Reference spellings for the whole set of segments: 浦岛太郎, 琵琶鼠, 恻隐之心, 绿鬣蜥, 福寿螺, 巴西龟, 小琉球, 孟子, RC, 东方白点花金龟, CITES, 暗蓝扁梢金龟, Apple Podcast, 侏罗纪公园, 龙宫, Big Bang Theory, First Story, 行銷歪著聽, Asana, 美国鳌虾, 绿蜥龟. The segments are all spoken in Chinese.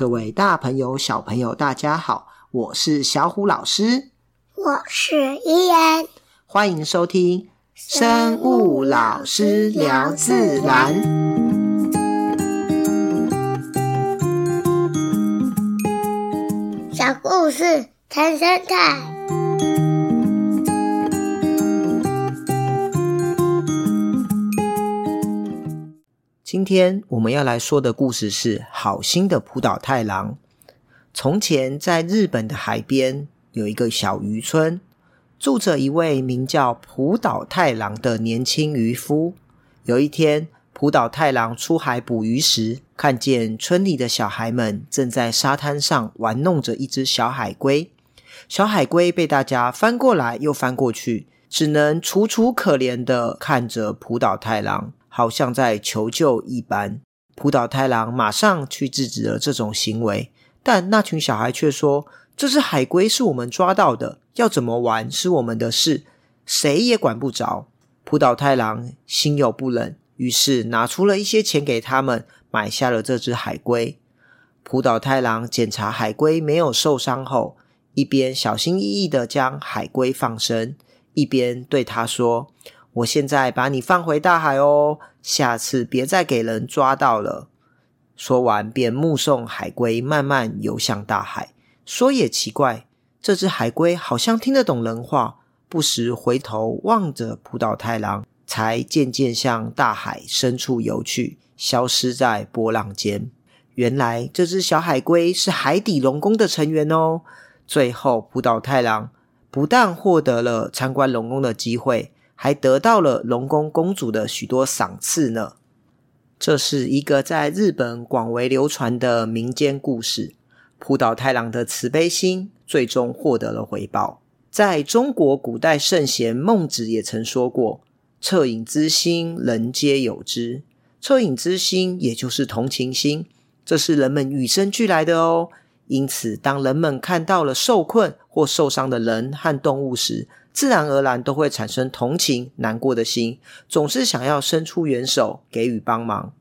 各位大朋友小朋友大家好，我是小虎老师，我是伊言，欢迎收听生物老师聊自然。小故事谈生态。今天我们要来说的故事是好心的浦岛太郎。从前在日本的海边有一个小渔村，住着一位名叫浦岛太郎的年轻渔夫。有一天，浦岛太郎出海捕鱼时，看见村里的小孩们正在沙滩上玩弄着一只小海龟。小海龟被大家翻过来又翻过去，只能楚楚可怜地看着浦岛太郎，好像在求救一般。浦岛太郎马上去制止了这种行为，但那群小孩却说，这只海龟是我们抓到的，要怎么玩是我们的事，谁也管不着。浦岛太郎心有不忍，于是拿出了一些钱给他们，买下了这只海龟。浦岛太郎检查海龟没有受伤后，一边小心翼翼地将海龟放生，一边对他说，我现在把你放回大海哦，下次别再给人抓到了。说完便目送海龟慢慢游向大海。说也奇怪，这只海龟好像听得懂人话，不时回头望着浦岛太郎，才渐渐向大海深处游去，消失在波浪间。原来这只小海龟是海底龙宫的成员哦。最后浦岛太郎不但获得了参观龙宫的机会，还得到了龙宫公主的许多赏赐呢。这是一个在日本广为流传的民间故事，浦岛太郎的慈悲心最终获得了回报。在中国古代圣贤孟子也曾说过，恻隐之心人皆有之。恻隐之心也就是同情心，这是人们与生俱来的哦。因此当人们看到了受困或受伤的人和动物时，自然而然都会产生同情难过的心，总是想要伸出援手给予帮忙。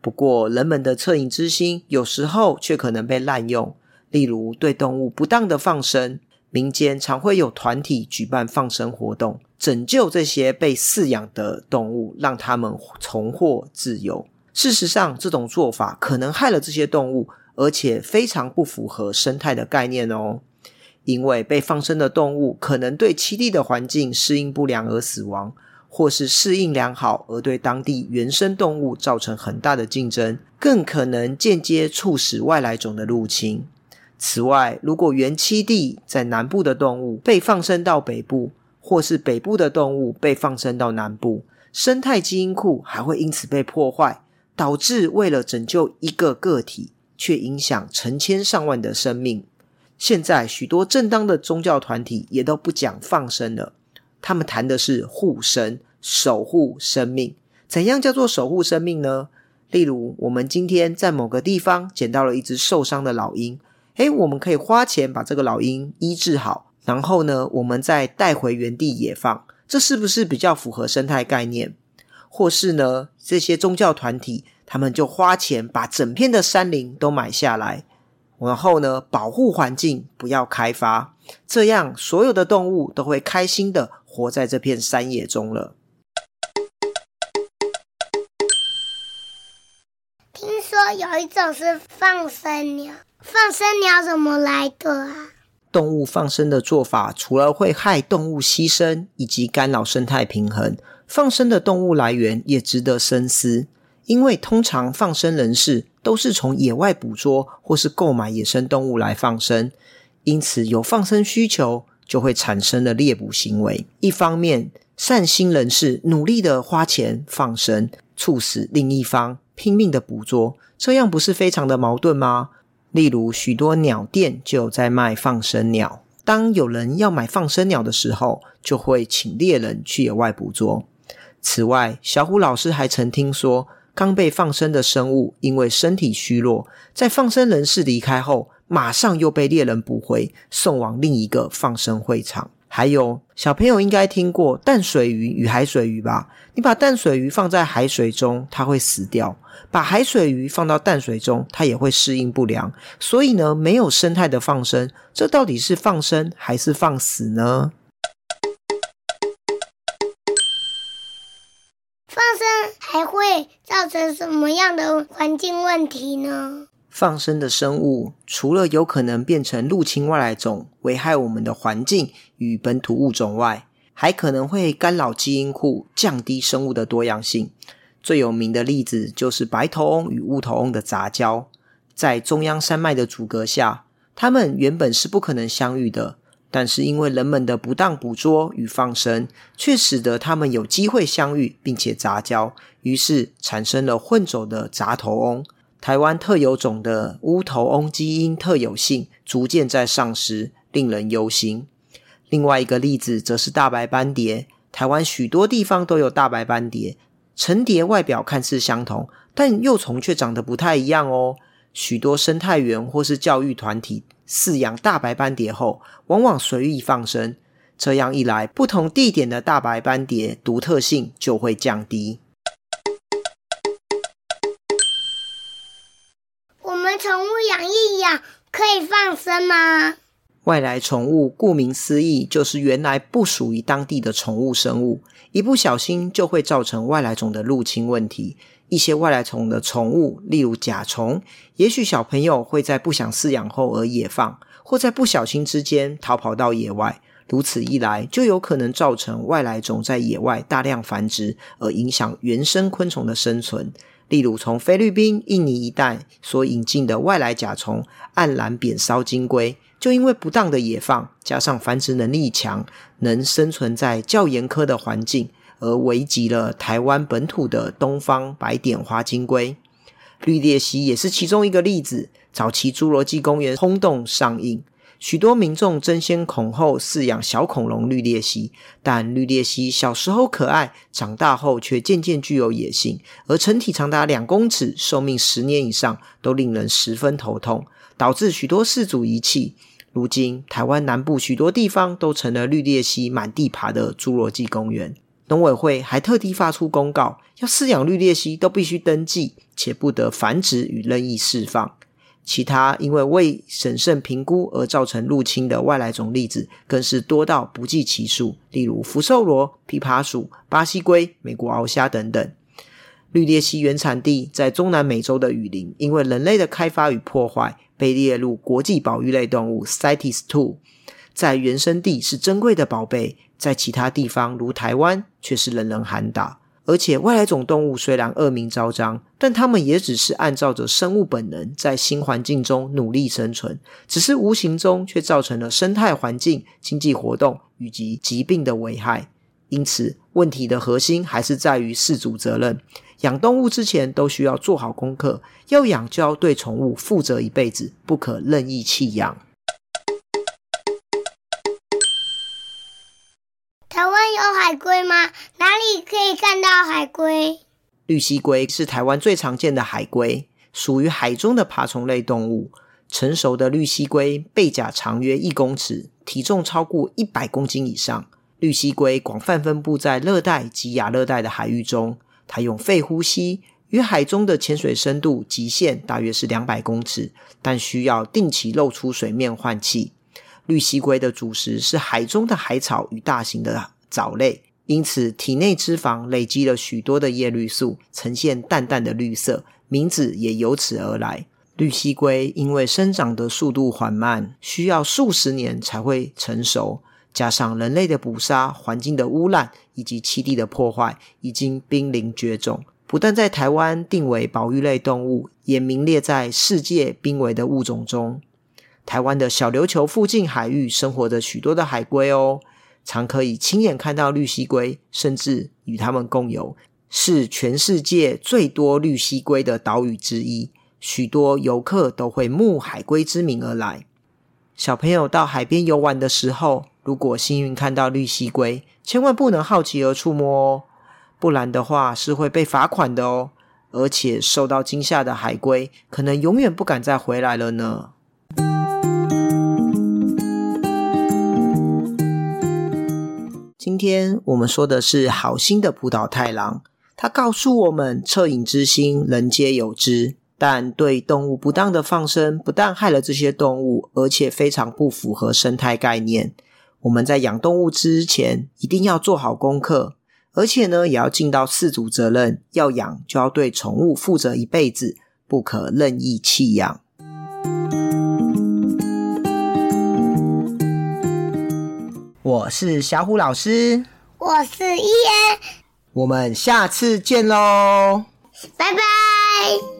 不过人们的恻隐之心有时候却可能被滥用，例如对动物不当的放生，民间常会有团体举办放生活动，拯救这些被饲养的动物，让他们重获自由。事实上这种做法可能害了这些动物，而且非常不符合生态的概念哦。因为被放生的动物可能对栖地的环境适应不良而死亡，或是适应良好而对当地原生动物造成很大的竞争，更可能间接促使外来种的入侵。此外，如果原栖地在南部的动物被放生到北部，或是北部的动物被放生到南部，生态基因库还会因此被破坏，导致为了拯救一个个体，却影响成千上万的生命。现在许多正当的宗教团体也都不讲放生了，他们谈的是护生，守护生命。怎样叫做守护生命呢？例如我们今天在某个地方捡到了一只受伤的老鹰，我们可以花钱把这个老鹰医治好，然后呢我们再带回原地野放，这是不是比较符合生态概念？或是呢这些宗教团体他们就花钱把整片的山林都买下来，然后呢保护环境不要开发，这样所有的动物都会开心的活在这片山野中了。听说有一种是放生鸟，放生鸟怎么来的啊？动物放生的做法除了会害动物牺牲以及干扰生态平衡，放生的动物来源也值得深思。因为通常放生人士都是从野外捕捉或是购买野生动物来放生，因此有放生需求就会产生了猎捕行为。一方面善心人士努力的花钱放生，促使另一方拼命的捕捉，这样不是非常的矛盾吗？例如许多鸟店就有在卖放生鸟，当有人要买放生鸟的时候，就会请猎人去野外捕捉。此外，小虎老师还曾听说，刚被放生的生物因为身体虚弱，在放生人士离开后，马上又被猎人捕回，送往另一个放生会场。还有小朋友应该听过淡水鱼与海水鱼吧，你把淡水鱼放在海水中它会死掉，把海水鱼放到淡水中它也会适应不良，所以呢没有生态的放生，这到底是放生还是放死呢？放生还会造成什么样的环境问题呢？放生的生物除了有可能变成入侵外来种，危害我们的环境与本土物种外，还可能会干扰基因库，降低生物的多样性。最有名的例子就是白头翁与乌头翁的杂交，在中央山脉的阻隔下，它们原本是不可能相遇的，但是因为人们的不当捕捉与放生，却使得它们有机会相遇并且杂交，于是产生了混种的杂头翁。台湾特有种的乌头翁基因特有性逐渐在丧失，令人忧心。另外一个例子则是大白斑蝶，台湾许多地方都有大白斑蝶，成蝶外表看似相同，但幼虫却长得不太一样哦。许多生态园或是教育团体饲养大白斑蝶后，往往随意放生，这样一来，不同地点的大白斑蝶独特性就会降低。宠物养一养可以放生吗？外来宠物顾名思义就是原来不属于当地的宠物生物，一不小心就会造成外来种的入侵问题。一些外来种的宠物，例如甲虫，也许小朋友会在不想饲养后而野放，或在不小心之间逃跑到野外，如此一来就有可能造成外来种在野外大量繁殖，而影响原生昆虫的生存。例如从菲律宾、印尼一带所引进的外来甲虫暗蓝扁梢金龟，就因为不当的野放，加上繁殖能力强，能生存在较严苛的环境，而危及了台湾本土的东方白点花金龟。绿鬣蜥也是其中一个例子，早期侏罗纪公园轰动上映，许多民众争先恐后饲养小恐龙绿鬣蜥，但绿鬣蜥小时候可爱，长大后却渐渐具有野性，而成体长达2公尺，寿命10年以上，都令人十分头痛，导致许多饲主遗弃。如今台湾南部许多地方都成了绿鬣蜥满地爬的侏罗纪公园。农委会还特地发出公告，要饲养绿鬣蜥都必须登记，且不得繁殖与任意释放。其他因为未审慎评估而造成入侵的外来种例子更是多到不计其数，例如福寿螺、琵琶鼠、巴西龟、美国鳌虾等等。绿鬣蜥原产地在中南美洲的雨林，因为人类的开发与破坏，被列入国际保育类动物 CITES 2， 在原生地是珍贵的宝贝，在其他地方如台湾却是人人喊打。而且外来种动物虽然恶名昭彰，但它们也只是按照着生物本能在新环境中努力生存，只是无形中却造成了生态环境、经济活动以及疾病的危害。因此问题的核心还是在于饲主责任，养动物之前都需要做好功课，要养就要对宠物负责一辈子，不可任意弃养。台湾有海龟吗？哪里可以看到海龟？绿蜥龟是台湾最常见的海龟，属于海中的爬虫类动物。成熟的绿蜥龟背甲长约1公尺，体重超过100公斤以上。绿蜥龟广泛分布在热带及亚热带的海域中，它用肺呼吸，与海中的潜水深度极限大约是200公尺，但需要定期露出水面换气。绿蜥龟的主食是海中的海草与大型的藻类，因此体内脂肪累积了许多的叶绿素，呈现淡淡的绿色，名字也由此而来。绿蜥龟因为生长的速度缓慢，需要数十年才会成熟，加上人类的捕杀、环境的污染以及栖地的破坏，已经濒临绝种。不但在台湾定为保育类动物，也名列在世界濒危的物种中。台湾的小琉球附近海域生活着许多的海龟哦，常可以亲眼看到绿蜥龟，甚至与它们共游，是全世界最多绿蜥龟的岛屿之一，许多游客都会慕海龟之名而来。小朋友到海边游玩的时候，如果幸运看到绿蜥龟，千万不能好奇而触摸哦，不然的话是会被罚款的哦，而且受到惊吓的海龟可能永远不敢再回来了呢。天我们说的是好心的浦岛太郎，他告诉我们恻隐之心人皆有之，但对动物不当的放生不但害了这些动物，而且非常不符合生态概念。我们在养动物之前一定要做好功课，而且呢也要尽到饲主责任，要养就要对宠物负责一辈子，不可任意弃养。我是小虎老师，我是伊恩，我们下次见咯，拜拜。